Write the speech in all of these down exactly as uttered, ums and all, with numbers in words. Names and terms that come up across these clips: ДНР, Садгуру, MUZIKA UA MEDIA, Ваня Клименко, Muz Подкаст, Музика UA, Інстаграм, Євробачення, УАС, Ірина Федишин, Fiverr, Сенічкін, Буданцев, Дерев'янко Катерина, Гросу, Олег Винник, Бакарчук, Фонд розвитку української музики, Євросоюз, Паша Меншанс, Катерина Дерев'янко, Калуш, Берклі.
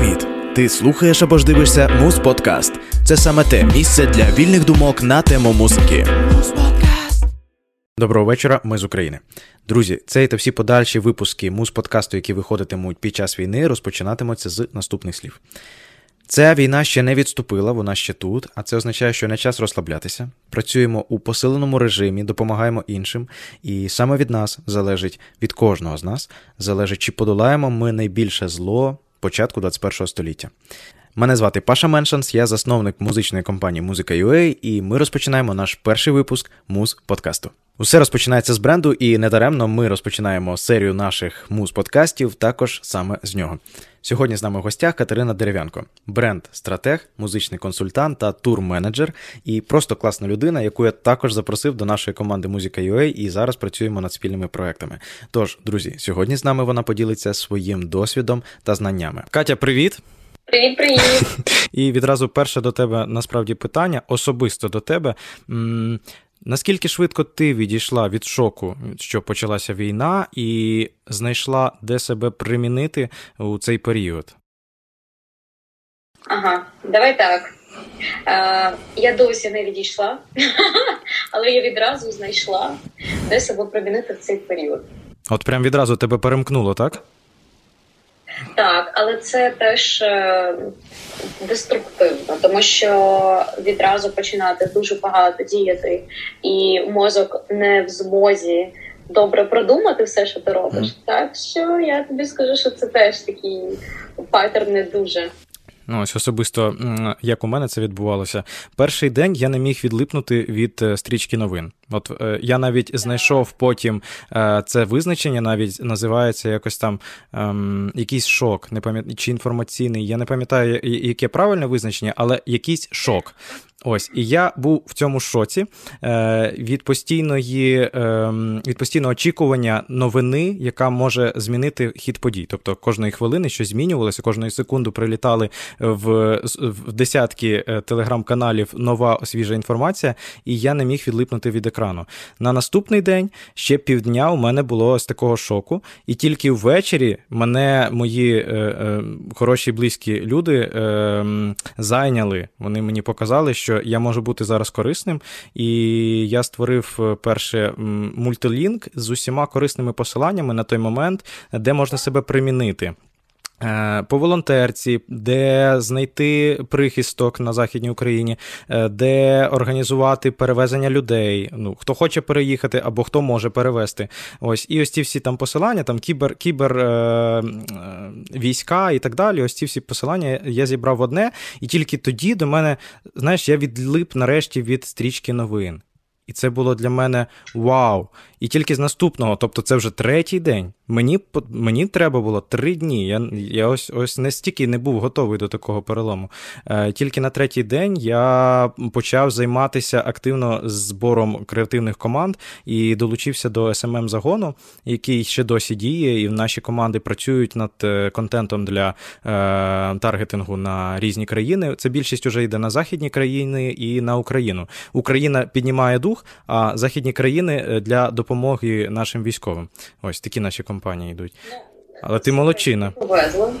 Привіт! Ти слухаєш або ж дивишся Muz Подкаст. Це саме те місце для вільних думок на тему музики. Доброго вечора, ми з України. Друзі, цей та всі подальші випуски Muz Подкасту, які виходитимуть під час війни, розпочинатимуться з наступних слів. Ця війна ще не відступила, вона ще тут, а це означає, що не час розслаблятися. Працюємо у посиленому режимі, допомагаємо іншим, і саме від нас залежить, від кожного з нас, залежить, чи подолаємо ми найбільше зло початку двадцять першого століття. Мене звати Паша Меншанс, я засновник музичної компанії «Музика ю ей», і ми розпочинаємо наш перший випуск Muz Подкасту. Усе розпочинається з бренду, і недаремно ми розпочинаємо серію наших Muz Подкастів також саме з нього. Сьогодні з нами в гостях Катерина Дерев'янко, бренд-стратег, музичний консультант та тур-менеджер, і просто класна людина, яку я також запросив до нашої команди «Музика ю ей», і зараз працюємо над спільними проектами. Тож, друзі, сьогодні з нами вона поділиться своїм досвідом та знаннями. Катя, привіт! Привіт-привіт! І відразу перше до тебе, насправді, питання, особисто до тебе. Наскільки швидко ти відійшла від шоку, що почалася війна, і знайшла, де себе примінити у цей період? Ага, давай так. Е, я досі не відійшла, але я відразу знайшла, де себе примінити в цей період. От прям відразу тебе перемкнуло, так? Так, але це теж деструктивно, тому що відразу починати дуже багато діяти, і мозок не в змозі добре продумати все, що ти робиш. Mm. Так що я тобі скажу, що це теж такий паттерн не дуже. Ну, ось особисто, як у мене це відбувалося. Перший день я не міг відлипнути від стрічки новин. От я навіть знайшов потім це визначення, навіть називається якось там ем, якийсь шок, не пам'ятаю, чи інформаційний, я не пам'ятаю, яке правильне визначення, але якийсь шок. Ось, і я був в цьому шоці від постійної, від постійного очікування новини, яка може змінити хід подій. Тобто кожної хвилини щось змінювалося, кожної секунди прилітали в, в десятки телеграм-каналів нова свіжа інформація, і я не міг відлипнути від екрану. На наступний день, ще півдня, у мене було з такого шоку, і тільки ввечері мене мої е, е, хороші близькі люди е, зайняли. Вони мені показали, що я можу бути зараз корисним, і я створив перше мультилінк з усіма корисними посиланнями на той момент, де можна себе примінити. По волонтерці, де знайти прихисток на Західній Україні, де організувати перевезення людей, ну, хто хоче переїхати або хто може перевезти. Ось, і ось ці всі там посилання, там кібер, кібер е, війська і так далі, ось ці всі посилання я зібрав в одне, і тільки тоді до мене, знаєш, я відлип нарешті від стрічки новин. І це було для мене вау. І тільки з наступного, тобто це вже третій день, мені, мені треба було три дні. Я, я ось, ось настільки не був готовий до такого перелому. Е, тільки на третій день я почав займатися активно збором креативних команд і долучився до ес ем ем-загону, який ще досі діє, і наші команди працюють над контентом для е, таргетингу на різні країни. Це більшість уже йде на західні країни і на Україну. Україна піднімає дух, а західні країни для допомоги допомоги нашим військовим. Ось, такі наші компанії йдуть. Але ти молодчина. Повезло.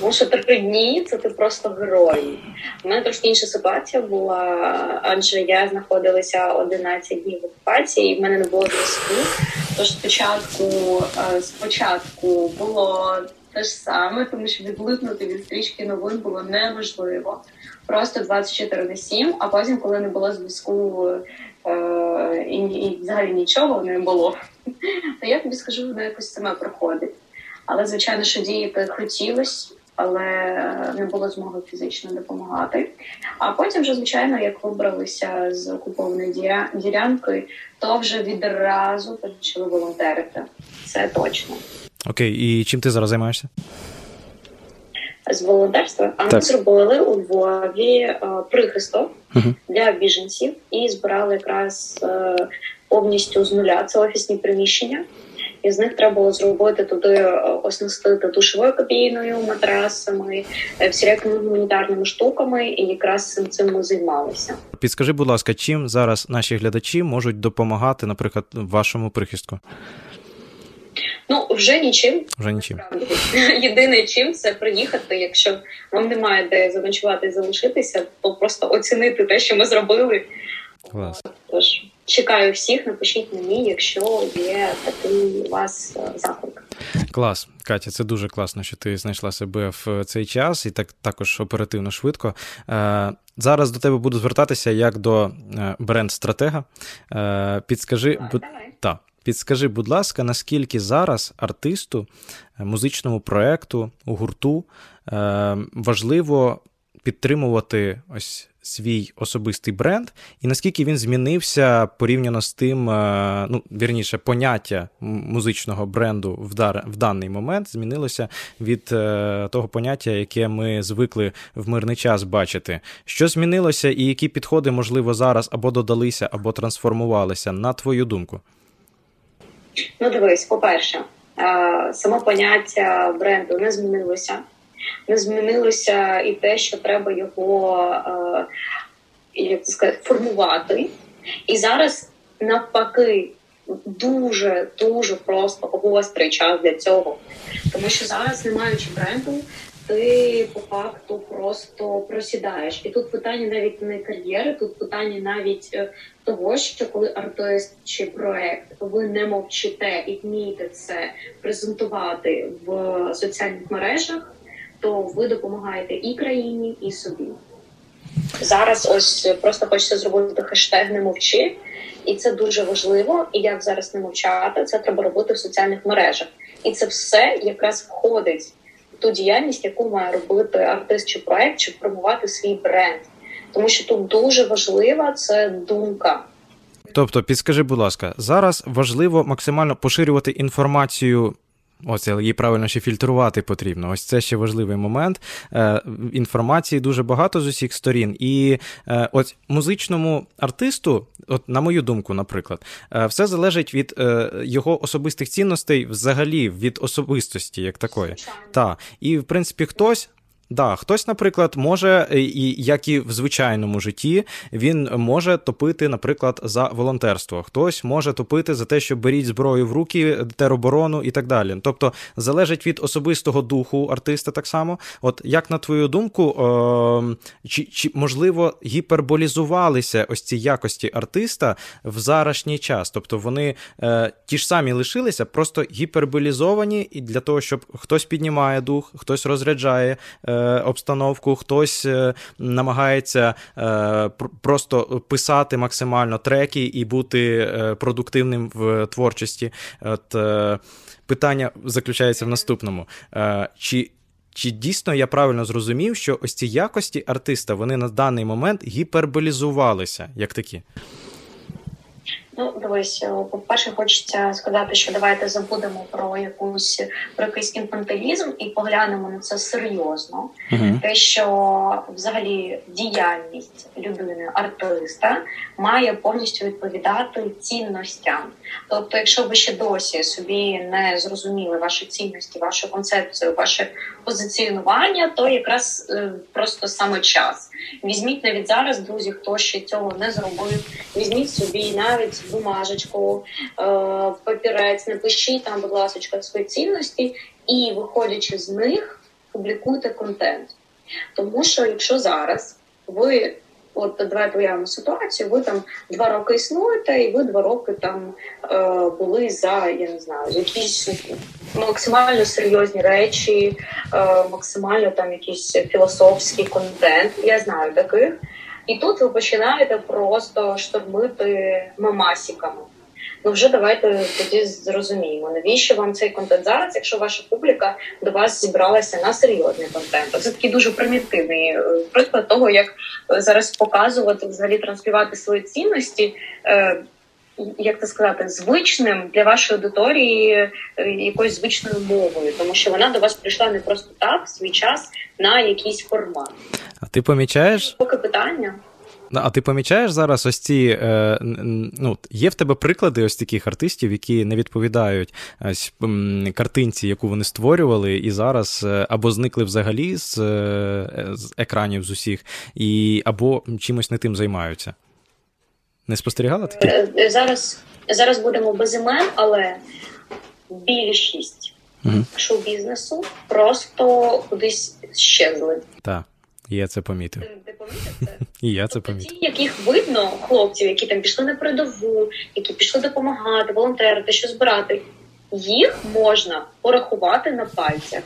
Тому що три дні – це ти просто герой. У мене трошки інша ситуація була, адже я знаходилася одинадцять днів в окупації, і в мене не було зв'язку. Тож спочатку, спочатку було те ж саме, тому що відлипнути від стрічки новин було неможливо. Просто двадцять чотири на сім, а потім, коли не було зв'язку е- і, і взагалі нічого не було, то я тобі скажу, воно якось саме проходить. Але, звичайно, що діяти хотілось, але не було змоги фізично допомагати. А потім вже, звичайно, як вибралися з окупованої ділянки, то вже відразу почали волонтерити. Це точно. Окей, і чим ти зараз займаєшся? З волонтерства. А ми зробили у Львові прихисток uh-huh. для біженців і збирали якраз е, повністю з нуля. Це офісні приміщення. І з них треба було зробити туди, оснастити душовою кабіною, матрасами, всілякими гуманітарними штуками, і якраз цим, цим ми займалися. Підскажи, будь ласка, чим зараз наші глядачі можуть допомагати, наприклад, вашому прихистку? Ну, вже нічим. Вже нічим. Єдине чим – це приїхати, якщо вам немає де заночувати і залишитися, то просто оцінити те, що ми зробили. Клас. Тож, чекаю всіх, напишіть мені, якщо є такий у вас заклик. Клас. Катя, це дуже класно, що ти знайшла себе в цей час і так також оперативно, швидко. Зараз до тебе буду звертатися як до бренд-стратега. Підскажи... Так, давай. Підскажи, будь ласка, наскільки зараз артисту, музичному проєкту, гурту важливо підтримувати ось свій особистий бренд, і наскільки він змінився порівняно з тим, ну, вірніше, поняття музичного бренду в, дар, в даний момент змінилося від того поняття, яке ми звикли в мирний час бачити. Що змінилося і які підходи, можливо, зараз або додалися, або трансформувалися, на твою думку? Ну, дивись, по-перше, саме поняття бренду не змінилося. Не змінилося і те, що треба його, як це сказати, формувати. І зараз, навпаки, дуже-дуже просто побув острий час для цього. Тому що зараз, не маючи бренду, ти по факту просто просідаєш. І тут питання навіть не кар'єри, тут питання навіть того, що коли артист чи проект, ви не мовчите і вмієте це презентувати в соціальних мережах, то ви допомагаєте і країні, і собі. Зараз ось просто хочеться зробити хештег «Не мовчи», і це дуже важливо, і як зараз не мовчати, це треба робити в соціальних мережах. І це все якраз входить в ту діяльність, яку має робити артист чи проект, щоб промувати свій бренд. Тому що тут дуже важлива це думка. Тобто, підскажи, будь ласка, зараз важливо максимально поширювати інформацію. Ось, її правильно ще фільтрувати потрібно. Ось це ще важливий момент. Е, інформації дуже багато з усіх сторін. І е, от музичному артисту, от на мою думку, наприклад, е, все залежить від е, його особистих цінностей взагалі, від особистості як такої. Та. І, в принципі, хтось... Да, хтось, наприклад, може, і як і в звичайному житті, він може топити, наприклад, за волонтерство. Хтось може топити за те, що беріть зброю в руки, тероборону і так далі. Тобто, залежить від особистого духу артиста так само. От як на твою думку, о, чи, чи, можливо, гіперболізувалися ось ці якості артиста в зарашній час? Тобто, вони е, ті ж самі лишилися, просто гіперболізовані і для того, щоб хтось піднімає дух, хтось розряджає е, обстановку, хтось намагається е, просто писати максимально треки і бути продуктивним в творчості. От, е, питання заключається в наступному. Е, чи, чи дійсно я правильно зрозумів, що ось ці якості артиста, вони на даний момент гіперболізувалися, як такі? Ну, дивись, по-перше, хочеться сказати, що давайте забудемо про якусь про якийсь інфантилізм і поглянемо на це серйозно. Uh-huh. Те, що взагалі діяльність людини, артиста, має повністю відповідати цінностям. Тобто, якщо ви ще досі собі не зрозуміли ваші цінності, вашу концепцію, ваше позиціонування, то якраз е, просто саме час. Візьміть навіть зараз, друзі, хто ще цього не зробив, візьміть собі навіть бумажечку, папірець, напишіть там, будь ласка, свої цінності і, виходячи з них, публікуйте контент. Тому що, якщо зараз ви, от давайте уявимо ситуацію, ви там два роки існуєте і ви два роки там були за, я не знаю, якісь максимально серйозні речі, максимально там якийсь філософський контент, я знаю таких. І тут ви починаєте просто штормити мемасиками. Ну вже давайте тоді зрозуміємо, навіщо вам цей контент зараз, якщо ваша публіка до вас зібралася на серйозний контент. Це такий дуже примітивний приклад того, як зараз показувати, взагалі транслювати свої цінності, як це сказати, звичним для вашої аудиторії якоюсь звичною мовою, тому що вона до вас прийшла не просто так, в свій час, на якийсь формат. А ти помічаєш? Поки питання. А ти помічаєш зараз ось ці, ну, є в тебе приклади ось таких артистів, які не відповідають ось картинці, яку вони створювали, і зараз або зникли взагалі з, з екранів з усіх, і, або чимось не тим займаються? Не спостерігала таке? Зараз, зараз будемо без імен, але більшість угу. шоу-бізнесу просто кудись щезли. Так, я це помітив. Ти, ти помітив це? І я це помітив. Ті, яких видно, хлопців, які там пішли на передову, які пішли допомагати, волонтерити, що збирати, їх можна порахувати на пальцях.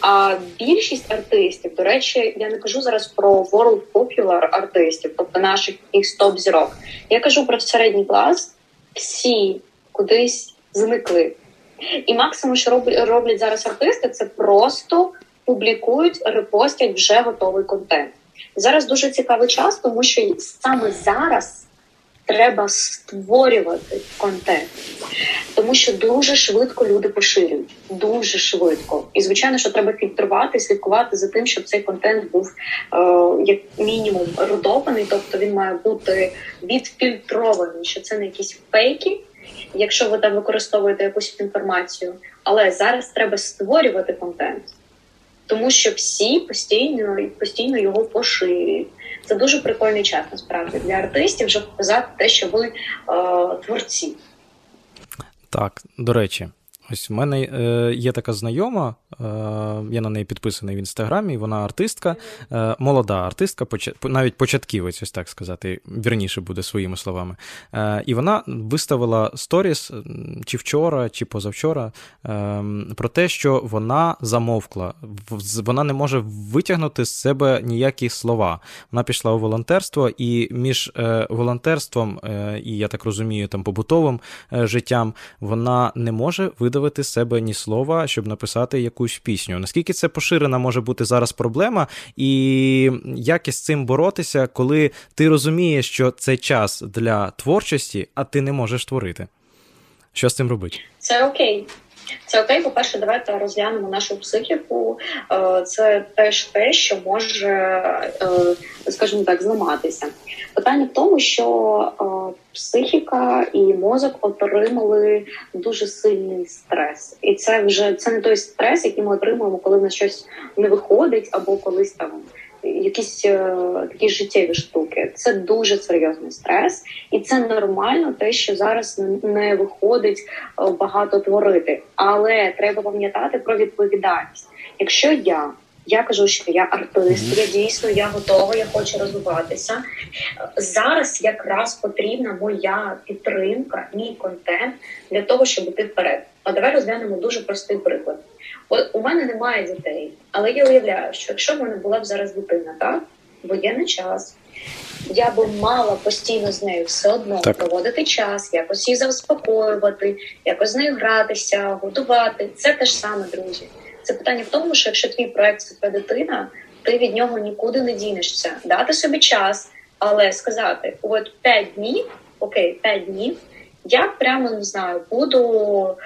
А більшість артистів, до речі, я не кажу зараз про world popular артистів, тобто наших топ-зірок. Я кажу про середній клас, всі кудись зникли. І максимум, що роблять зараз артисти, це просто публікують, репостять вже готовий контент. Зараз дуже цікавий час, тому що саме зараз треба створювати контент. Тому що дуже швидко люди поширюють. Дуже швидко. І, звичайно, що треба фільтрувати, слідкувати за тим, щоб цей контент був е- як мінімум родований. Тобто він має бути відфільтрований, що це не якісь фейки, якщо ви там використовуєте якусь інформацію. Але зараз треба створювати контент. Тому що всі постійно, постійно його поширюють. Це дуже прикольний час, насправді, для артистів вже показати те, що ви е, творці. Так, до речі, ось в мене е, є така знайома, е, я на неї підписаний в Інстаграмі, вона артистка, е, молода артистка, поч... навіть початківець, ось так сказати, вірніше буде своїми словами. Е, і вона виставила сторіс чи вчора, чи позавчора е, про те, що вона замовкла, вона не може витягнути з себе ніякі слова. Вона пішла у волонтерство, і між е, волонтерством е, і, я так розумію, там побутовим е, життям вона не може видавити з себе ні слова, щоб написати якусь пісню. Наскільки це поширена може бути зараз проблема, і як із цим боротися, коли ти розумієш, що це час для творчості, а ти не можеш творити? Що з цим робити? Це окей. Це окей, по-перше, давайте розглянемо нашу психіку. Це теж те, що може, скажімо так, зламатися. Питання в тому, що психіка і мозок отримали дуже сильний стрес. І це вже це не той стрес, який ми отримуємо, коли в нас щось не виходить, або колись там якісь такі життєві штуки. Це дуже серйозний стрес. І це нормально те, що зараз не виходить багато творити. Але треба пам'ятати про відповідальність. Якщо я, я кажу, що я артист, я дійсно, я готова, я хочу розвиватися. Зараз якраз потрібна моя підтримка, мій контент для того, щоб іти вперед. А давай розглянемо дуже простий приклад. От у мене немає дітей, але я уявляю, що якщо в мене була б зараз дитина, так, воєнний час, я би мала постійно з нею все одно так. проводити час, якось її заспокоювати, якось з нею гратися, годувати. Це те ж саме, друзі. Це питання в тому, що якщо твій проект – це твоя дитина, ти від нього нікуди не дінешся. Дати собі час, але сказати, от п'ять днів, окей, п'ять днів, я прямо, не знаю, буду...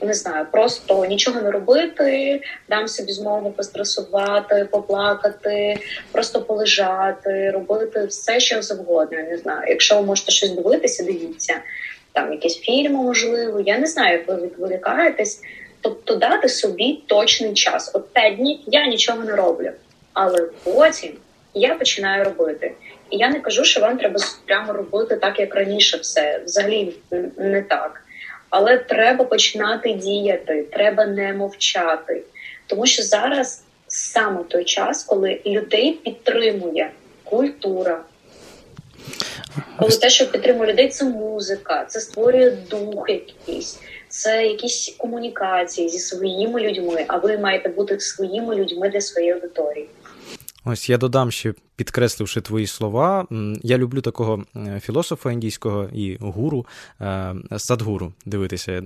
не знаю, просто нічого не робити, дам собі змогу постресувати, поплакати, просто полежати, робити все, що завгодно, не знаю. Якщо ви можете щось дивитися, дивіться, там якісь фільми, можливо, я не знаю, як ви відволікаєтесь. Тобто дати собі точний час. От п'ять днів я нічого не роблю, але потім я починаю робити. І я не кажу, що вам треба прямо робити так, як раніше все. Взагалі не так. Але треба починати діяти, треба не мовчати. Тому що зараз саме той час, коли людей підтримує культура. Коли те, що підтримує людей, це музика, це створює дух якийсь, це якісь комунікації зі своїми людьми, а ви маєте бути своїми людьми для своєї аудиторії. Ось я додам ще, підкресливши твої слова, я люблю такого філософа індійського і гуру, садгуру, дивитися.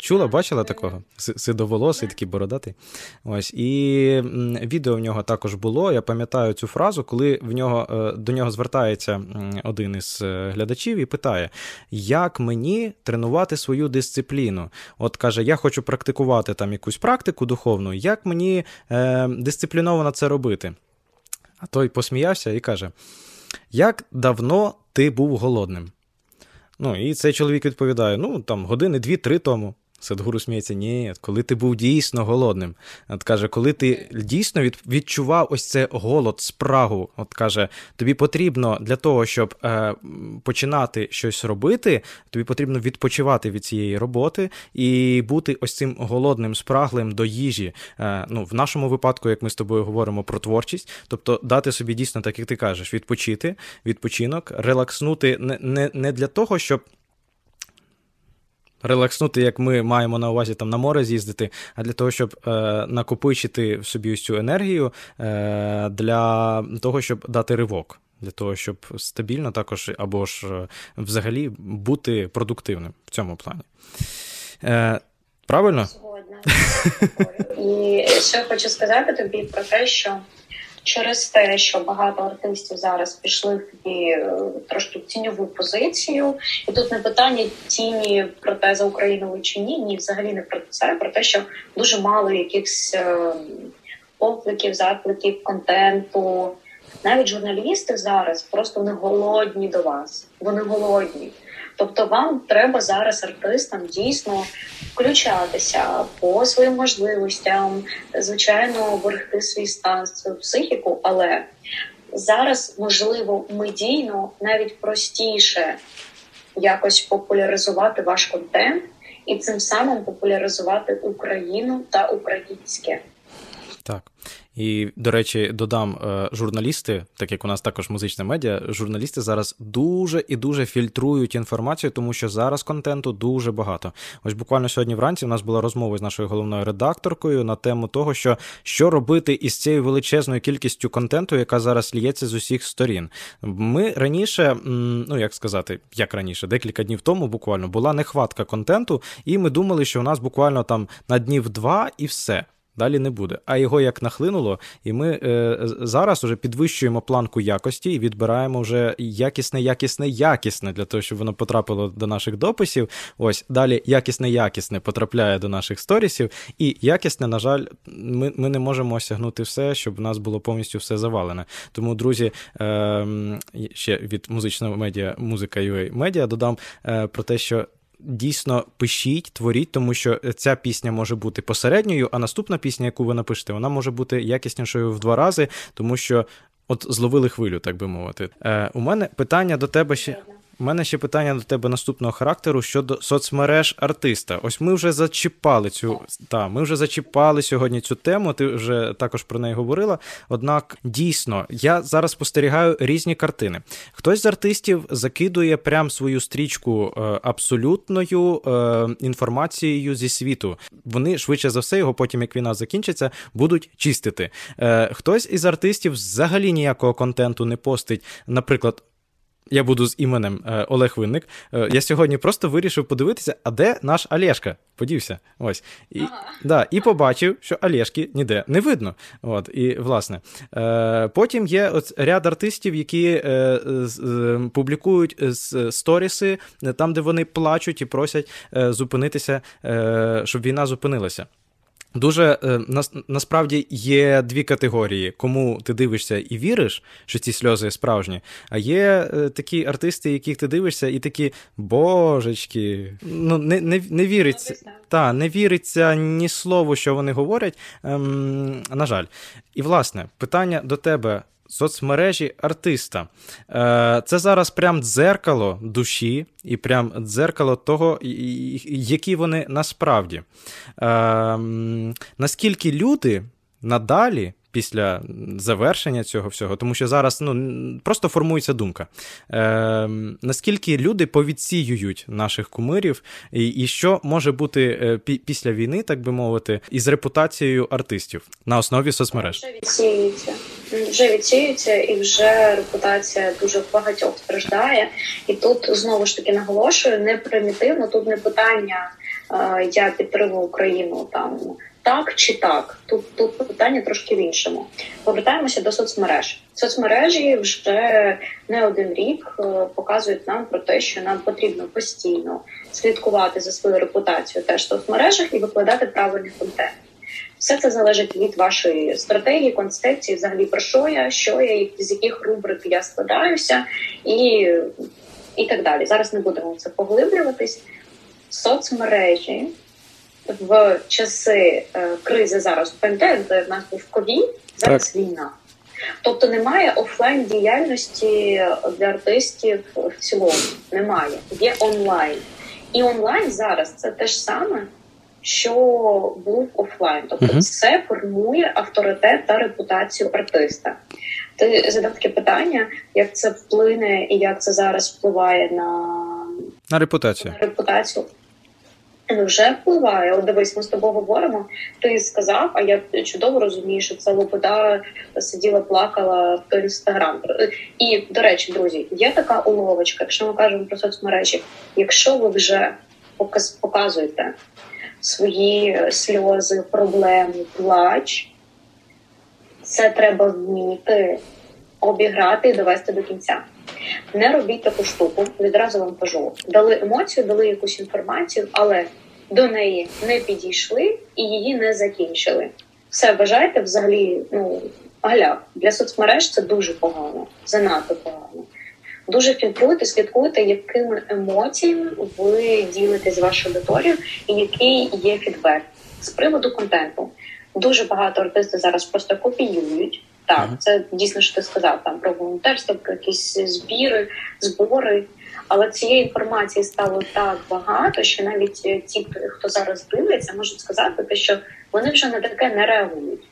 Чула, бачила такого? Сидоволосий, такий бородатий. Ось, і відео в нього також було, я пам'ятаю цю фразу, коли в нього, до нього звертається один із глядачів і питає, як мені тренувати свою дисципліну? От, каже, я хочу практикувати там якусь практику духовну, як мені е, дисципліновано це робити? А той посміявся і каже, як давно ти був голодним? Ну, і цей чоловік відповідає, ну, там, години дві-три тому. Садгуру сміється, ні, коли ти був дійсно голодним. От каже, коли ти дійсно відчував ось це голод, спрагу, от каже, тобі потрібно для того, щоб е, починати щось робити, тобі потрібно відпочивати від цієї роботи і бути ось цим голодним, спраглим до їжі. Е, ну, в нашому випадку, як ми з тобою говоримо про творчість, тобто дати собі дійсно, так як ти кажеш, відпочити, відпочинок, релакснути не, не, не для того, щоб релакснути, як ми маємо на увазі там на море з'їздити, а для того, щоб е, накопичити в собі ось цю енергію, е, для того, щоб дати ривок, для того, щоб стабільно також або ж взагалі бути продуктивним в цьому плані. Е, правильно? Згодна. І ще хочу сказати тобі про те, що через те, що багато артистів зараз пішли в такі трошки тіньову позицію, і тут не питання тіні про те, за Україну чи ні, ні, взагалі не про це, про те, що дуже мало якихось покликів, закликів, контенту. Навіть журналісти зараз просто не голодні до вас, вони голодні. Тобто вам треба зараз артистам дійсно включатися по своїм можливостям, звичайно, берегти свій стан, свою психіку, але зараз, можливо, медійно навіть простіше якось популяризувати ваш контент і цим самим популяризувати Україну та українське. Так. І, до речі, додам, журналісти, так як у нас також музичне медіа, журналісти зараз дуже і дуже фільтрують інформацію, тому що зараз контенту дуже багато. Ось буквально сьогодні вранці у нас була розмова з нашою головною редакторкою на тему того, що, що робити із цією величезною кількістю контенту, яка зараз лється з усіх сторін. Ми раніше, ну як сказати, як раніше, декілька днів тому буквально була нехватка контенту, і ми думали, що у нас буквально там на днів два і все. Далі не буде. А його як нахлинуло, і ми е, зараз уже підвищуємо планку якості і відбираємо вже якісне, якісне, якісне, для того, щоб воно потрапило до наших дописів. Ось, далі якісне, якісне потрапляє до наших сторісів, і якісне, на жаль, ми, ми не можемо осягнути все, щоб у нас було повністю все завалене. Тому, друзі, е, ще від музичного медіа, музика ю ей медіа додам е, про те, що дійсно пишіть, творіть, тому що ця пісня може бути посередньою, а наступна пісня, яку ви напишете, вона може бути якіснішою в два рази, тому що от зловили хвилю, так би мовити. Е, у мене питання до тебе ще... У мене ще питання до тебе наступного характеру щодо соцмереж артиста. Ось ми вже зачіпали цю та ми вже зачіпали сьогодні цю тему. Ти вже також про неї говорила. Однак, дійсно, я зараз спостерігаю різні картини. Хтось з артистів закидує прям свою стрічку абсолютною інформацією зі світу. Вони швидше за все його потім, як війна закінчиться, будуть чистити. Хтось із артистів взагалі ніякого контенту не постить, наприклад. Я буду з іменем Олег Винник. Я сьогодні просто вирішив подивитися, а де наш Олєшка? Подівся. Ось. І, ага. да, і побачив, що Олєшки ніде не видно. От. І, власне, потім є от ряд артистів, які публікують сторіси, там, де вони плачуть і просять зупинитися, щоб війна зупинилася. Дуже, на, насправді, є дві категорії, кому ти дивишся і віриш, що ці сльози справжні, а є е, такі артисти, яких ти дивишся, і такі, божечки, ну, не, не, не віриться, та, не віриться ні слову, що вони говорять, ем, на жаль. І, власне, питання до тебе, соцмережі артиста. Е, це зараз прям дзеркало душі і прям дзеркало того, які вони насправді. Е, наскільки люди надалі, після завершення цього всього, тому що зараз ну, просто формується думка, е, наскільки люди повідсіюють наших кумирів, і, і що може бути е, після війни, так би мовити, із репутацією артистів на основі соцмереж? Вже відсіюється. Вже відсіюється, і вже репутація дуже багатьох страждає. І тут, знову ж таки, наголошую, не примітивно, тут не питання е, «я підтримую Україну», там, так чи так? Тут, тут питання трошки в іншому. Повертаємося до соцмереж. Соцмережі вже не один рік показують нам про те, що нам потрібно постійно слідкувати за свою репутацію теж в соцмережах і викладати правильний контент. Все це залежить від вашої стратегії, концепції, взагалі про що я, що я, з яких рубрик я складаюся і, і так далі. Зараз не будемо в це поглиблюватись. Соцмережі в часи е, кризи зараз, пам'ятаєте, в нас був ковід, зараз так. Війна. Тобто немає офлайн-діяльності для артистів в цілому. Немає. Є онлайн. І онлайн зараз це те ж саме, що був офлайн. Тобто угу. це формує авторитет та репутацію артиста. Ти задав таке питання, як це вплине і як це зараз впливає на, на репутацію. На репутацію. Ну, вже впливає. От дивись, ми з тобою говоримо, ти сказав, а я чудово розумію, що це лопота сиділа, плакала в Інстаграм. І, до речі, друзі, є така уловочка, якщо ми кажемо про соцмережі, якщо ви вже показуєте свої сльози, проблеми, плач, це треба вміти обіграти і довести до кінця. Не робіть таку штуку, відразу вам кажу. Дали емоцію, дали якусь інформацію, але до неї не підійшли і її не закінчили. Все, вважайте, взагалі, ну, галя, для соцмереж це дуже погано, занадто погано. Дуже фільтруйте, слідкуйте, якими емоціями ви ділитесь з вашою аудиторією і який є фідбек. З приводу контенту. Дуже багато артистів зараз просто копіюють. Так, ага. Це дійсно, що ти сказав, там про волонтерство, про якісь збіри, збори. Але цієї інформації стало так багато, що навіть ті, хто зараз дивляться, можуть сказати, що вони вже на таке не реагують.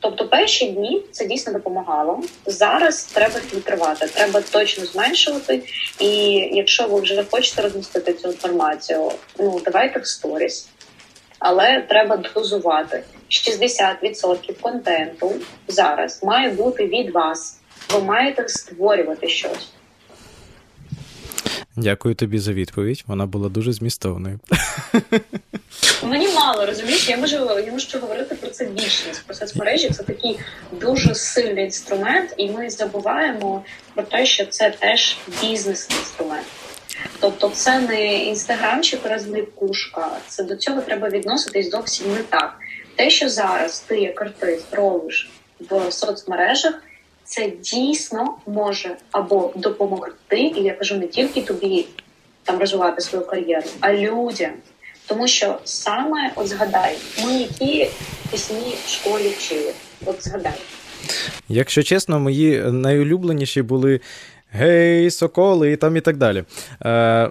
Тобто перші дні це дійсно допомагало. Зараз треба фільтрувати, треба точно зменшувати. І якщо ви вже хочете розмістити цю інформацію, ну давайте в сторіс. Але треба дозувати. шістдесят відсотків контенту зараз має бути від вас. Ви маєте створювати щось. Дякую тобі за відповідь. Вона була дуже змістовною. Мені мало, розумієш? Я можу, я можу говорити про це більше. Про соцмережі це такий дуже сильний інструмент, і ми забуваємо про те, що це теж бізнес-інструмент. Тобто це не інстаграмчик, розмикушка. Це до цього треба відноситись зовсім не так. Те, що зараз ти, як артист, робиш в соцмережах, це дійсно може або допомогти, і я кажу, не тільки тобі там розвивати свою кар'єру, а людям. Тому що саме, от згадай, ми які пісні в школі вчили. От згадай. Якщо чесно, мої найулюбленіші були «Гей, соколи» і там і так далі. Е,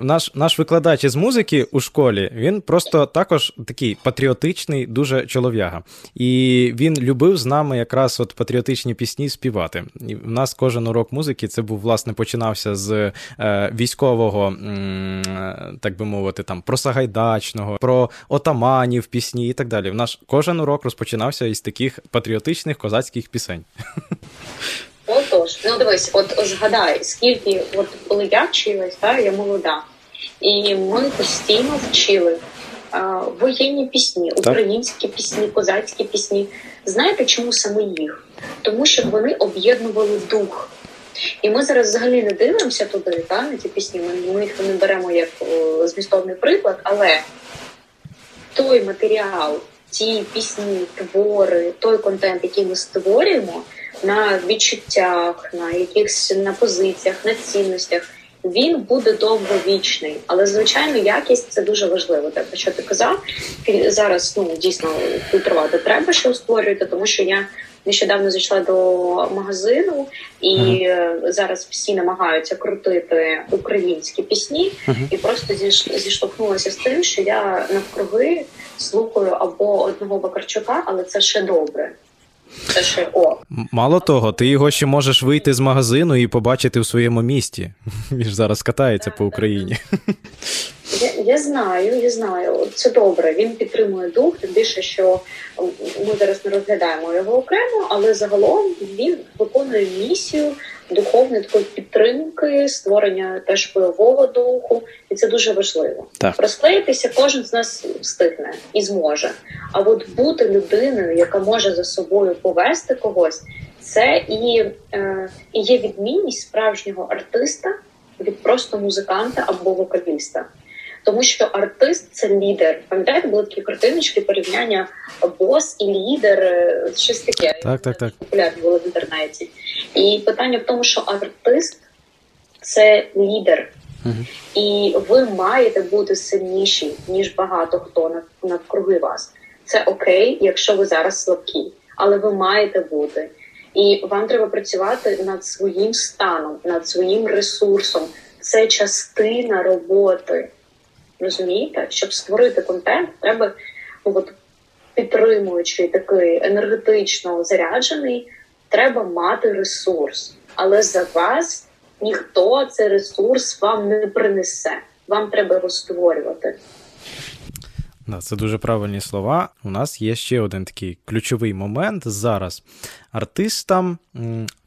наш, наш викладач із музики у школі, він просто також такий патріотичний дуже чолов'яга. І він любив з нами якраз от патріотичні пісні співати. І в нас кожен урок музики, це був, власне, починався з е, військового, м, так би мовити, там, про Сагайдачного, про отаманів пісні і так далі. В нас кожен урок розпочинався із таких патріотичних козацьких пісень. Отож, ну дивись, от згадай, скільки, от коли я вчилась, та, я молода, і ми постійно вчили а, воєнні пісні, українські пісні, козацькі пісні. Знаєте, чому саме їх? Тому що вони об'єднували дух. І ми зараз взагалі не дивимося туди, та, на ті пісні, ми, ми їх не беремо як о, змістовний приклад, але той матеріал, ті пісні, твори, той контент, який ми створюємо, на відчуттях, на якихось на позиціях, на цінностях, він буде довговічний. Але, звичайно, якість – це дуже важливо. Те, про що ти казав, зараз ну, дійсно фільтрувати треба, що створювати, тому що я нещодавно зайшла до магазину, і uh-huh. зараз всі намагаються крутити українські пісні, uh-huh. і просто зіштовхнулася з тим, що я навкруги слухаю або одного Бакарчука, але це ще добре. Це ще, о. Мало того, ти його ще можеш вийти з магазину і побачити в своєму місті. Він ж зараз катається так, по Україні. Я, я знаю, я знаю. Це добре. Він підтримує дух, тим більше, що ми зараз не розглядаємо його окремо, але загалом він виконує місію духовної такої підтримки, створення теж бойового духу, і це дуже важливо. Так. Розклеїтися кожен з нас встигне і зможе. А от бути людиною, яка може за собою повести когось, це і, е, і є відмінність справжнього артиста від просто музиканта або вокаліста. Тому що артист – це лідер. Пам'ятаєте, були такі картиночки, порівняння бос і лідер, щось таке. Так, так, так. Популярні були в інтернеті. І питання в тому, що артист – це лідер. Uh-huh. І ви маєте бути сильніші, ніж багато хто навкруги вас. Це окей, якщо ви зараз слабкі, але ви маєте бути. І вам треба працювати над своїм станом, над своїм ресурсом. Це частина роботи. Розумієте? Щоб створити контент, треба, ну, от, підтримуючи такий енергетично заряджений, треба мати ресурс. Але за вас ніхто цей ресурс вам не принесе. Вам треба його створювати. Це дуже правильні слова. У нас є ще один такий ключовий момент зараз. Артистам,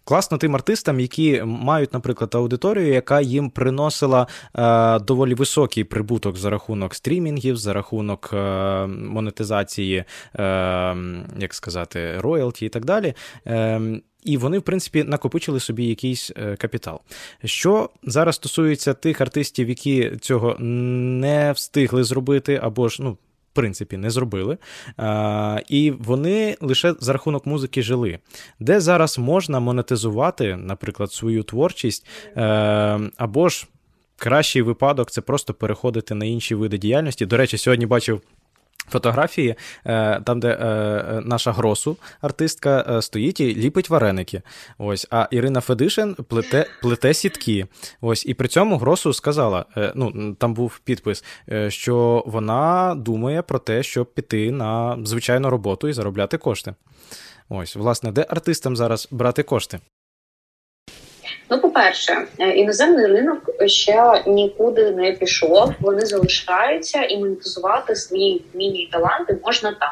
класно тим артистам, які мають, наприклад, аудиторію, яка їм приносила е, доволі високий прибуток за рахунок стрімінгів, за рахунок е, монетизації, е, як сказати, роялті і так далі. Е, І вони, в принципі, накопичили собі якийсь капітал. Що зараз стосується тих артистів, які цього не встигли зробити, або ж, ну, в принципі, не зробили, і вони лише за рахунок музики жили. Де зараз можна монетизувати, наприклад, свою творчість, або ж кращий випадок – це просто переходити на інші види діяльності. До речі, сьогодні бачив фотографії, там, де наша Гросу, артистка, стоїть і ліпить вареники. Ось. А Ірина Федишин плете, плете сітки. Ось. І при цьому Гросу сказала, ну, там був підпис, що вона думає про те, щоб піти на звичайну роботу і заробляти кошти. Ось. Власне, де артистам зараз брати кошти? Ну, по-перше, іноземний ринок ще нікуди не пішов, вони залишаються, і монетизувати свої вміння і таланти можна там.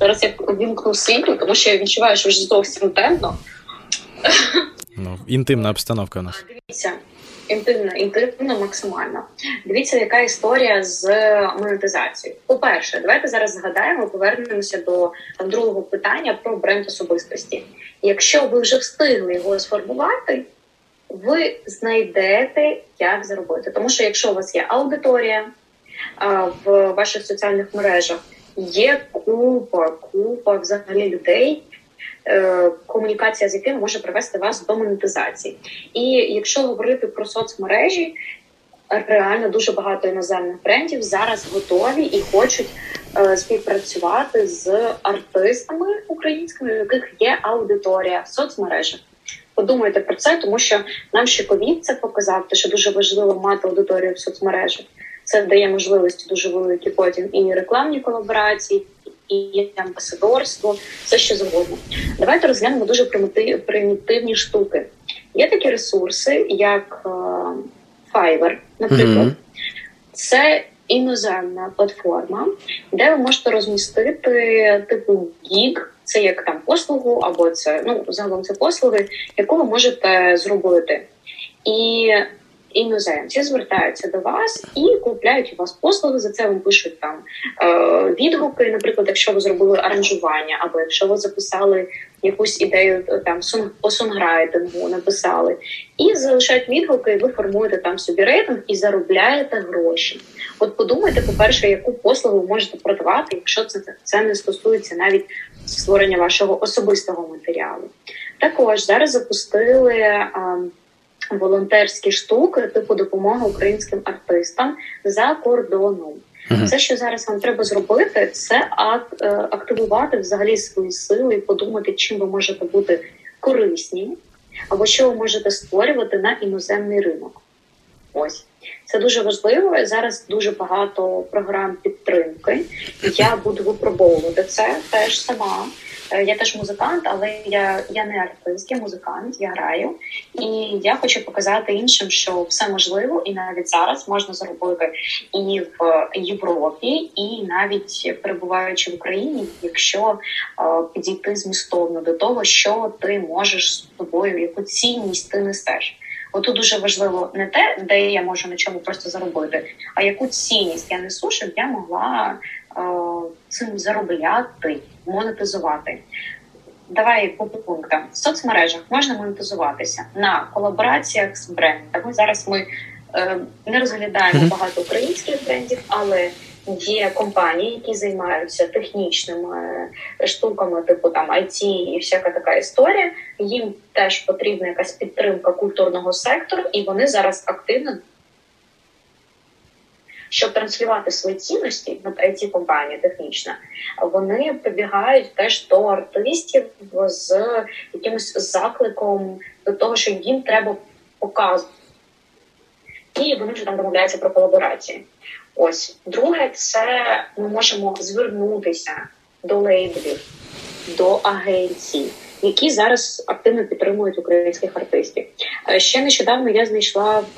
Зараз я вімкну синку, тому що я відчуваю, що вже зовсім темно. Ну, інтимна обстановка у нас. Дивіться, інтимна, інтимна максимально. Дивіться, яка історія з монетизацією. По-перше, давайте зараз згадаємо, повернемося до там, другого питання про бренд особистості. Якщо ви вже встигли його сформувати, ви знайдете, як заробити. Тому що якщо у вас є аудиторія а, в ваших соціальних мережах, є купа, купа взагалі людей, е, комунікація з якими може привести вас до монетизації. І якщо говорити про соцмережі, реально дуже багато іноземних брендів зараз готові і хочуть е, співпрацювати з артистами українськими, у яких є аудиторія в соцмережах. Подумайте про це, тому що нам ще ковід це показав, що дуже важливо мати аудиторію в соцмережах. Це дає можливості дуже великі потім і рекламні колаборації, і амбасадорство, все що завгодно. Давайте розглянемо дуже примітивні штуки. Є такі ресурси, як Fiverr, наприклад. Mm-hmm. Це іноземна платформа, де ви можете розмістити типу гіг, це як там послугу, або це, ну, загалом це послуги, яку ви можете зробити. І іноземці звертаються до вас і купляють у вас послуги, за це вам пишуть там відгуки, наприклад, якщо ви зробили аранжування, або якщо ви записали якусь ідею там по сонграйтингу, написали, і залишають відгуки, і ви формуєте там собі рейтинг і заробляєте гроші. От подумайте, по-перше, яку послугу ви можете продавати, якщо це, це не стосується навіть створення вашого особистого матеріалу. Також зараз запустили а, волонтерські штуки, типу допомога українським артистам за кордоном. Uh-huh. Все, що зараз вам треба зробити, це ак- активувати взагалі свої сили і подумати, чим ви можете бути корисні, або що ви можете створювати на іноземний ринок. Ось. Це дуже важливо. Зараз дуже багато програм підтримки. Я буду випробовувати це теж сама. Я теж музикант, але я, я не артист, я музикант, я граю. І я хочу показати іншим, що все можливо, і навіть зараз можна заробити і в Європі, і навіть перебуваючи в Україні, якщо е, підійти змістовно до того, що ти можеш з тобою, яку цінність ти несеш. Отут дуже важливо не те, де я можу на чому просто заробити, а яку цінність я несу, щоб я могла е, цим заробляти, монетизувати. Давай по пунктам. В соцмережах можна монетизуватися на колабораціях з брендами. Зараз ми е, не розглядаємо багато українських брендів, але є компанії, які займаються технічними штуками, типу там ай ті і всяка така історія. Їм теж потрібна якась підтримка культурного сектору, і вони зараз активно щоб транслювати свої цінності на ті компанії технічно, вони прибігають теж до артистів з якимось закликом до того, що їм треба показувати. І вони вже там домовляються про колаборації. Ось. Друге, це ми можемо звернутися до лейблів, до агенцій, які зараз активно підтримують українських артистів. Ще нещодавно я знайшла в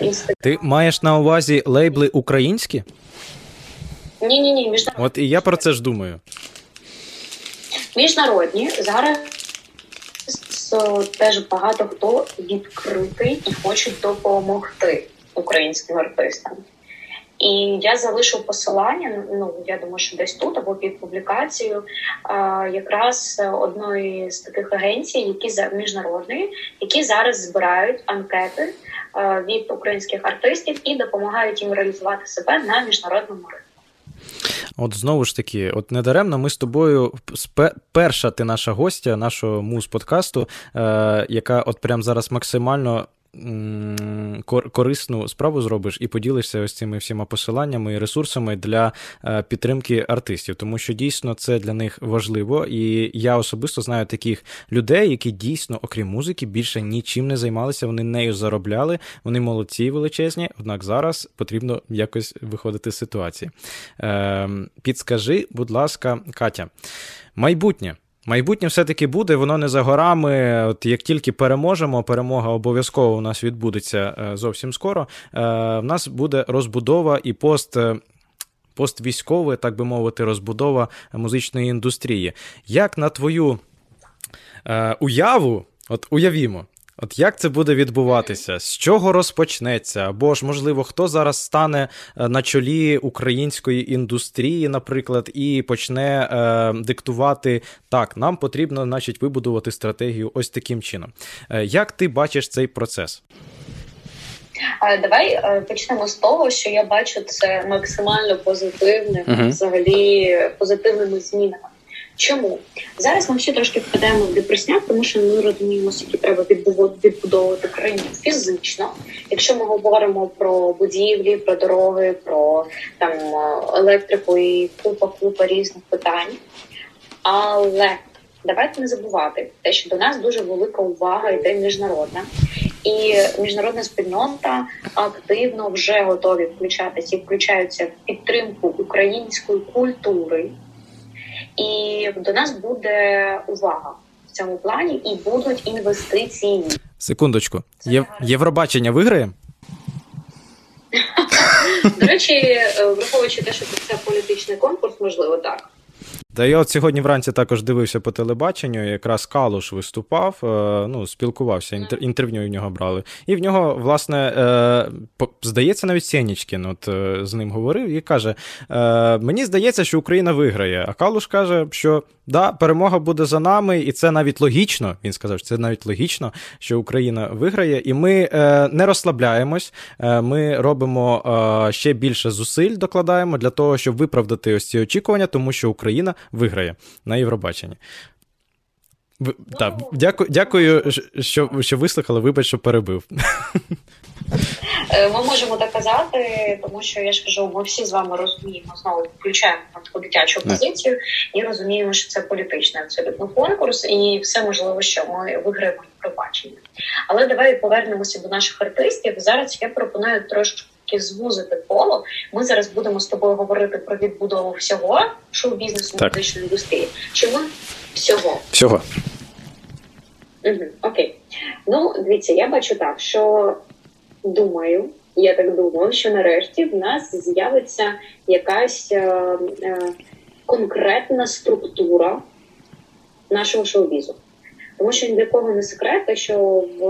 Інстаграмі... Ти маєш на увазі лейбли українські? Ні-ні-ні, міжнародні. От і я про це ж думаю. Міжнародні. Зараз теж багато хто відкритий і хоче допомогти українським артистам. І я залишу посилання, ну, я думаю, що десь тут, або під публікацією, якраз одної з таких агенцій, які міжнародної, які зараз збирають анкети від українських артистів і допомагають їм реалізувати себе на міжнародному ринку. От знову ж таки, от недаремно ми з тобою, перша ти наша гостя нашого Muz Подкасту, яка от прямо зараз максимально корисну справу зробиш і поділишся ось цими всіма посиланнями і ресурсами для підтримки артистів, тому що дійсно це для них важливо, і я особисто знаю таких людей, які дійсно, окрім музики, більше нічим не займалися, вони нею заробляли, вони молодці величезні, однак зараз потрібно якось виходити з ситуації. Підскажи, будь ласка, Катя, майбутнє. Майбутнє все-таки буде, воно не за горами. От як тільки переможемо, перемога обов'язково у нас відбудеться зовсім скоро, в нас буде розбудова і пост, поствійськова, так би мовити, розбудова музичної індустрії. Як на твою уяву, от уявімо, от як це буде відбуватися? З чого розпочнеться? Або ж, можливо, хто зараз стане на чолі української індустрії, наприклад, і почне е, диктувати, так, нам потрібно, значить, вибудувати стратегію ось таким чином. Як ти бачиш цей процес? Давай почнемо з того, що я бачу це максимально позитивним, угу. взагалі позитивними змінами. Чому? Зараз ми всі трошки впадаємо в депресняк, тому що ми розуміємо, які треба відбудовувати країну фізично. Якщо ми говоримо про будівлі, про дороги, про там електрику і купа-купа різних питань. Але давайте не забувати те, що до нас дуже велика увага йде міжнародна. І міжнародна спільнота активно вже готові включатися і включаються в підтримку української культури. І до нас буде увага в цьому плані, і будуть інвестиції. Секундочку. Є... Євробачення виграє? До речі, враховуючи те, що це політичний конкурс, можливо, так. Та я от сьогодні вранці також дивився по телебаченню, якраз Калуш виступав, ну, спілкувався, інтер, інтерв'ю в нього брали. І в нього, власне, здається, навіть Сенічкін от з ним говорив і каже, мені здається, що Україна виграє. А Калуш каже, що да, перемога буде за нами, і це навіть логічно, він сказав, що це навіть логічно, що Україна виграє. І ми не розслабляємось, ми робимо ще більше зусиль, докладаємо для того, щоб виправдати ось ці очікування, тому що Україна виграє на Євробаченні. В... Так, дякую, дякую, що, що вислухали, вибач, що перебив. Ми можемо так казати, тому що, я ж кажу, ми всі з вами розуміємо, знову включаємо таку дитячу позицію і розуміємо, що це політичний абсолютно конкурс і все можливо, що ми виграємо Євробачення. Але давай повернемося до наших артистів. Зараз я пропоную трошки звузити коло. Ми зараз будемо з тобою говорити про відбудову всього шоу-бізнесу, музичної індустрії. Чому? Всього. Всього. Угу, окей. Ну, дивіться, я бачу так, що думаю, я так думаю, що нарешті в нас з'явиться якась е- е- конкретна структура нашого шоу-бізу. Тому що ні для кого не секрет, що в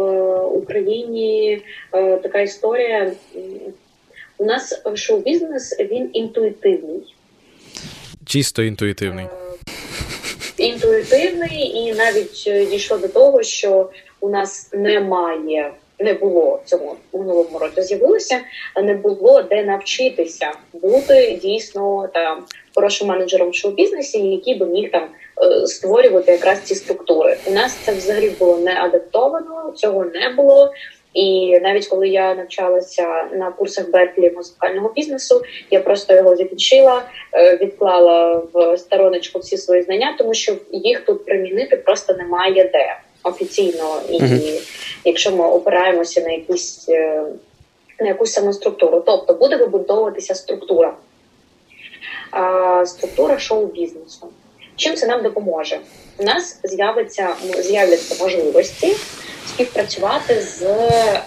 Україні е- така історія... У нас шоу-бізнес, він інтуїтивний. Чисто інтуїтивний. Інтуїтивний, і навіть дійшло до того, що у нас немає, не було цього в минулому році з'явилося, не було де навчитися бути дійсно там хорошим менеджером в шоу-бізнесі, який би міг там створювати якраз ці структури. У нас це взагалі було не адаптовано, цього не було. І навіть коли я навчалася на курсах Берклі музикального бізнесу, я просто його закінчила, відклала в стороночку всі свої знання, тому що їх тут примінити просто немає де офіційно. І mm-hmm. якщо ми опираємося на якісь, на якусь самоструктуру, тобто буде вибудовуватися структура, структура шоу-бізнесу. Чим це нам допоможе? У нас з'явиться, з'являться можливості співпрацювати з е,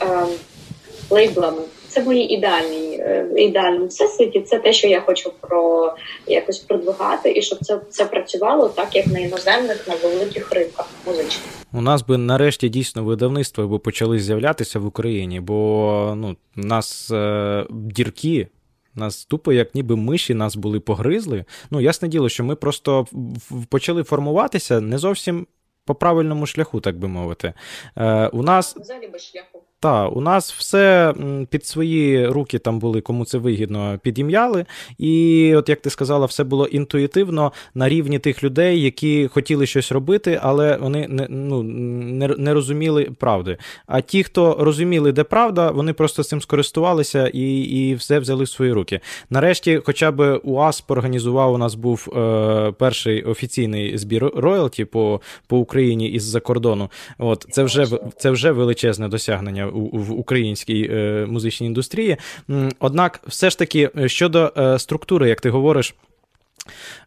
лейблами. Це мої ідеальні, е, ідеальні всесвіті. Це те, що я хочу про якось продвигати, і щоб це, це працювало так, як на іноземних, на великих ринках музичних. У нас би нарешті дійсно видавництво би почали з'являтися в Україні, бо ну, у нас е, дірки... Нас тупо, як ніби миші, нас були погризли. Ну, ясне діло, що ми просто почали формуватися не зовсім по правильному шляху, так би мовити. Е, у нас... Взагалі без шляху. Та, у нас все під свої руки там були, кому це вигідно, підім'яли. І от, як ти сказала, все було інтуїтивно на рівні тих людей, які хотіли щось робити, але вони не, ну, не, не розуміли правди. А ті, хто розуміли, де правда, вони просто цим скористувалися і, і все взяли в свої руки. Нарешті, хоча б УАС організував, у нас був е, перший офіційний збір роялті по, по Україні із-за кордону. От, це вже, це вже величезне досягнення в українській е, музичній індустрії. Однак, все ж таки, щодо е, структури, як ти говориш,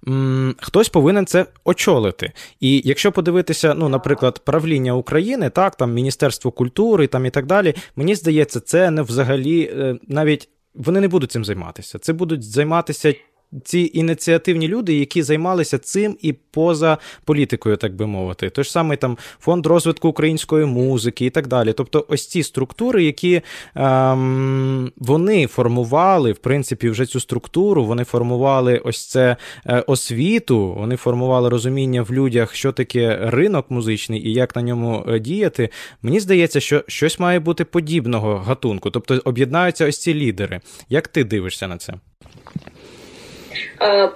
м, хтось повинен це очолити. І якщо подивитися, ну, наприклад, правління України, так, там, Міністерство культури там, і так далі, мені здається, це не взагалі, е, навіть вони не будуть цим займатися. Це будуть займатися ці ініціативні люди, які займалися цим і поза політикою, так би мовити. Тож саме там Фонд розвитку української музики і так далі. Тобто ось ці структури, які ем, вони формували, в принципі, вже цю структуру, вони формували ось це е, освіту, вони формували розуміння в людях, що таке ринок музичний і як на ньому діяти. Мені здається, що щось має бути подібного гатунку. Тобто об'єднаються ось ці лідери. Як ти дивишся на це?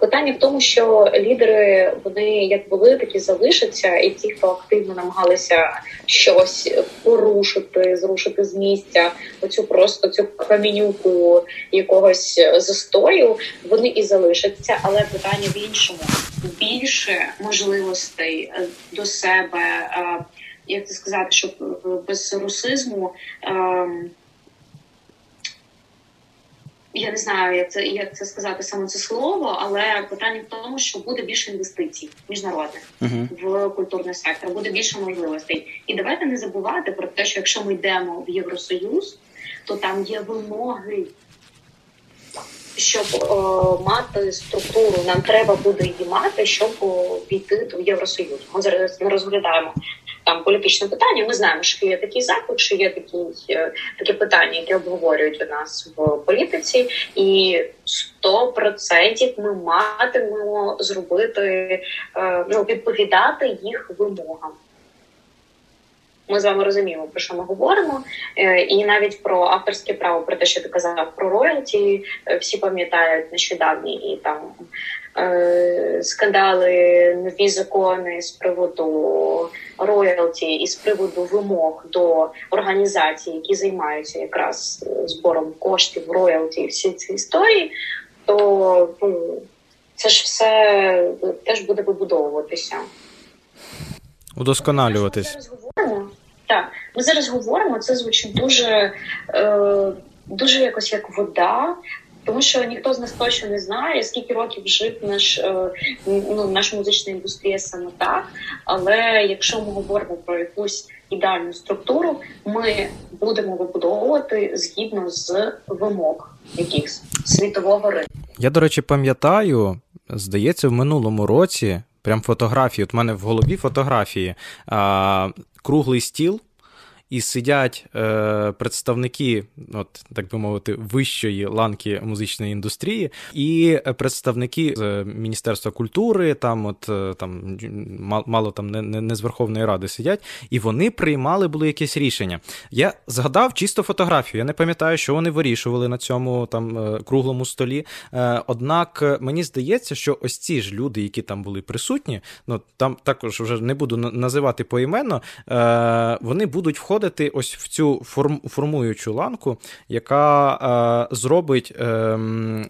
Питання в тому, що лідери, вони як були, так і залишаться, і ті, хто активно намагалися щось порушити, зрушити з місця, оцю просто цю камінюку якогось застою, вони і залишаться, але питання в іншому. Більше можливостей до себе, як це сказати, щоб без русизму... Я не знаю, як це, як це сказати саме це слово, але питання в тому, що буде більше інвестицій міжнародних uh-huh. в культурний сектор, буде більше можливостей. І давайте не забувати про те, що якщо ми йдемо в Євросоюз, то там є вимоги, щоб о, мати структуру, нам треба буде її мати, щоб війти в Євросоюз. Ми зараз не розглядаємо там політичне питання. Ми знаємо, що є такий заклик, що є такі, такі питання, які обговорюють у нас в політиці, і сто відсотків ми матимемо зробити, ну, відповідати їх вимогам. Ми з вами розуміємо, про що ми говоримо, і навіть про авторське право, про те, що ти казав, про роялті, всі пам'ятають нещодавні і там скандали, нові закони з приводу роялті і з приводу вимог до організацій, які займаються якраз збором коштів, роялті і всі ці історії, то це ж все теж буде вибудовуватися. Удосконалюватись. Ми зараз говоримо, так, ми зараз говоримо, це звучить дуже, е, дуже якось як вода, тому що ніхто з нас точно не знає, скільки років жив наш, е, ну, наша музична індустрія саме так, але якщо ми говоримо про якусь ідеальну структуру, ми будемо вибудовувати згідно з вимог якихось світового ринку. Я, до речі, пам'ятаю, здається, в минулому році прям фотографії, от в мене в голові фотографії, а, круглий стіл, і сидять е, представники, от, так би мовити, вищої ланки музичної індустрії, і представники з Міністерства культури, там, от, там, мало там не, не з Верховної Ради сидять, і вони приймали були якісь рішення. Я згадав чисто фотографію, я не пам'ятаю, що вони вирішували на цьому там круглому столі, е, однак мені здається, що ось ці ж люди, які там були присутні, ну, там також вже не буду називати поіменно, е, вони будуть входити входити ось в цю формуючу ланку, яка е, зробить е,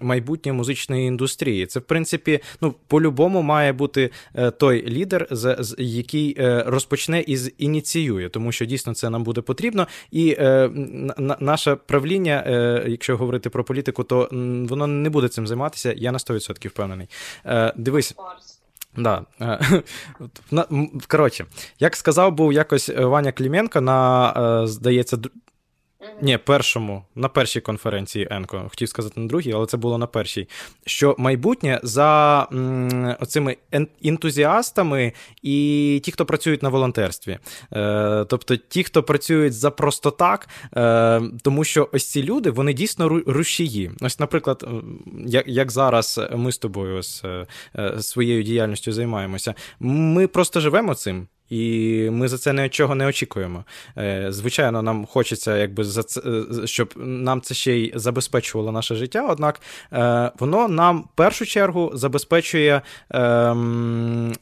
майбутнє музичної індустрії. Це, в принципі, ну, по-любому має бути той лідер, який розпочне і ініціює, тому що дійсно це нам буде потрібно. І е, на, наше правління, е, якщо говорити про політику, то воно не буде цим займатися, я на сто відсотків впевнений. Е, дивись. Да. Коротше, як сказав, був якось Ваня Клименко на, здається, др... Ні, першому, на першій конференції Енко, хотів сказати на другій, але це було на першій, що майбутнє за м, оцими ентузіастами і ті, хто працюють на волонтерстві. Е, тобто ті, хто працюють за просто так, е, тому що ось ці люди, вони дійсно рушії. Ось, наприклад, як, як зараз ми з тобою з е, своєю діяльністю займаємося, ми просто живемо цим. І ми за це нічого не очікуємо. Звичайно, нам хочеться, якби, за це, щоб нам це ще й забезпечувало наше життя, однак воно нам в першу чергу забезпечує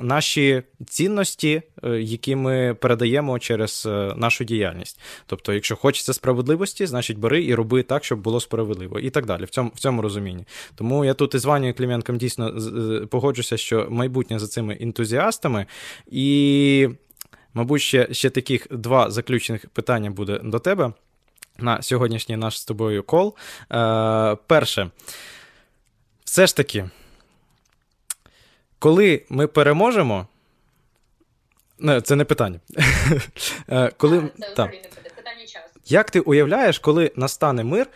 наші цінності, які ми передаємо через нашу діяльність. Тобто, якщо хочеться справедливості, значить бери і роби так, щоб було справедливо. І так далі, в цьому, в цьому розумінні. Тому я тут із Ванією Клименком дійсно погоджуся, що майбутнє за цими ентузіастами. І мабуть, ще, ще таких два заключних питання буде до тебе на сьогоднішній наш з тобою кол. Е, перше, все ж таки, коли ми переможемо, не, це не питання. Коли, та, як ти уявляєш, коли настане мир,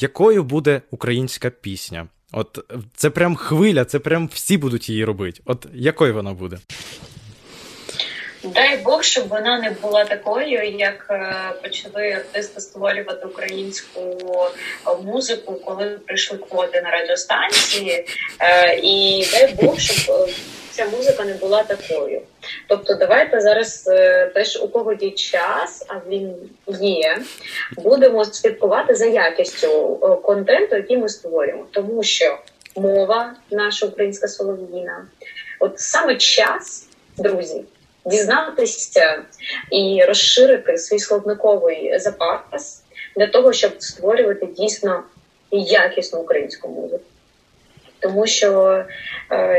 якою буде українська пісня? От це прям хвиля, це прям всі будуть її робити. От якою вона буде? Дай Бог, щоб вона не була такою, як почали артисти створювати українську музику, коли прийшли квоти на радіостанції. І дай Бог, щоб ця музика не була такою. Тобто давайте зараз теж, у кого є час, а він є, будемо слідкувати за якістю контенту, який ми створюємо. Тому що мова наша українська солов'їна. От саме час, друзі, дізнатися і розширити свій словниковий запас для того, щоб створювати дійсно якісну українську музику. Тому що,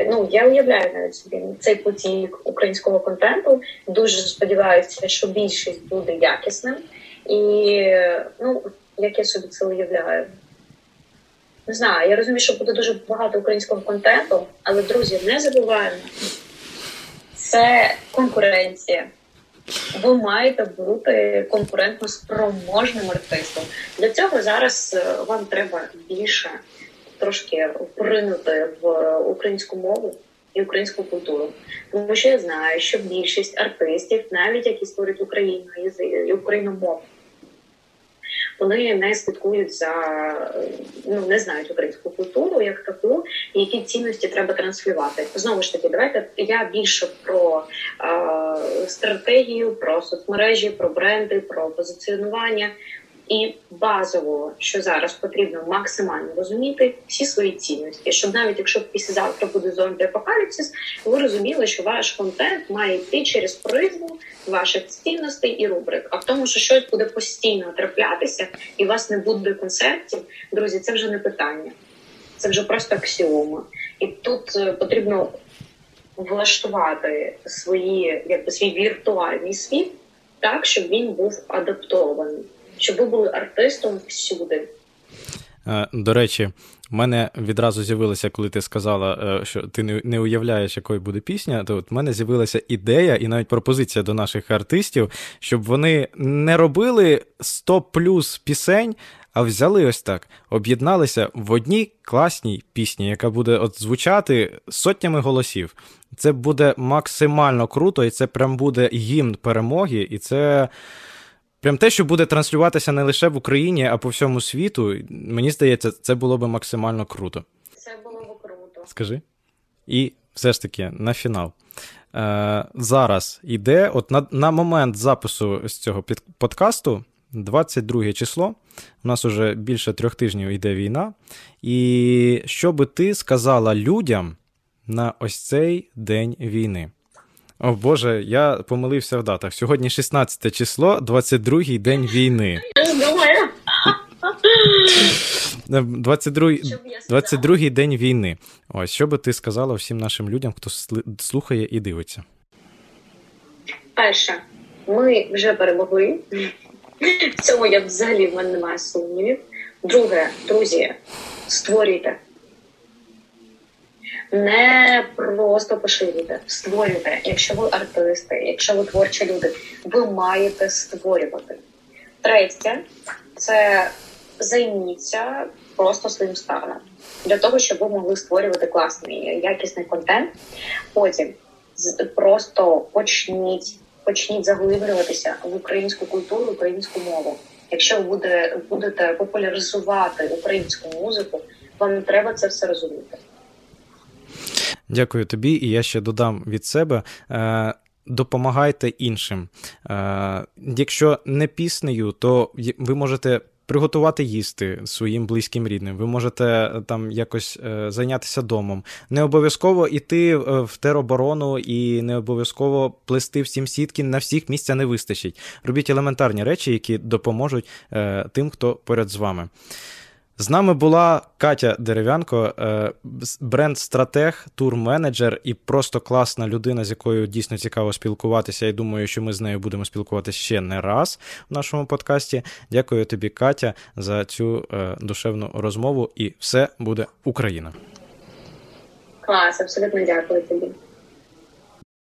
ну, я уявляю навіть собі цей потік українського контенту, дуже сподіваюся, що більшість буде якісним. І, ну, як я собі це уявляю. Не знаю, я розумію, що буде дуже багато українського контенту, але, друзі, не забуваємо, це конкуренція. Ви маєте бути конкурентно спроможним артистом. Для цього зараз вам треба більше трошки поринути в українську мову і українську культуру. Тому що я знаю, що більшість артистів, навіть які створюють Україну і україномову, вони не слідкують за, ну, не знають українську культуру як таку, і які цінності треба транслювати. Знову ж таки, давайте я більше про е, стратегію, про соцмережі, про бренди, про позиціонування. І базово, що зараз потрібно максимально розуміти всі свої цінності, щоб навіть якщо післязавтра буде зомбі-апокаліпсис, ви розуміли, що ваш контент має йти через призму ваших цінностей і рубрик. А в тому, що щось буде постійно траплятися, і у вас не буде концертів, друзі, це вже не питання. Це вже просто аксіома. І тут потрібно влаштувати свої, якби, свій віртуальний світ так, щоб він був адаптований. Щоб ви були артистом всюди. До речі, в мене відразу з'явилося, коли ти сказала, що ти не уявляєш, якою буде пісня, то от в мене з'явилася ідея і навіть пропозиція до наших артистів, щоб вони не робили сто плюс пісень, а взяли ось так, об'єдналися в одній класній пісні, яка буде от звучати сотнями голосів. Це буде максимально круто, і це прям буде гімн перемоги, і це... Прям те, що буде транслюватися не лише в Україні, а по всьому світу, мені здається, це було би максимально круто. Це було б круто. Скажи. І все ж таки, на фінал. Е, зараз іде, от на, на момент запису з цього під, подкасту, двадцять друге число, у нас уже більше трьох тижнів йде війна, і що би ти сказала людям на ось цей день війни? О, Боже, я помилився в датах. Сьогодні шістнадцяте число, двадцять другий день війни. двадцять другий, двадцять другий день війни. Ось, що би ти сказала всім нашим людям, хто слухає і дивиться? Перше, ми вже перемогли. В цьому я взагалі, в мене немає сумнівів. Друге, друзі, створюйте. Не просто поширюйте, створюйте. Якщо ви артисти, якщо ви творчі люди, ви маєте створювати. Третє, це займіться просто своїм станом. Для того, щоб ви могли створювати класний, якісний контент. Потім просто почніть, почніть заглиблюватися в українську культуру, українську мову. Якщо ви буде, будете популяризувати українську музику, вам не треба це все розуміти. Дякую тобі, і я ще додам від себе. Допомагайте іншим. Якщо не піснею, то ви можете приготувати їсти своїм близьким рідним, ви можете там якось зайнятися домом. Не обов'язково іти в тероборону і не обов'язково плести всім сітки, на всіх місця не вистачить. Робіть елементарні речі, які допоможуть тим, хто поряд з вами. З нами була Катя Дерев'янко, бренд-стратег, тур-менеджер і просто класна людина, з якою дійсно цікаво спілкуватися. Я думаю, що ми з нею будемо спілкуватися ще не раз в нашому подкасті. Дякую тобі, Катя, за цю душевну розмову, і все буде Україна. Клас, абсолютно дякую тобі.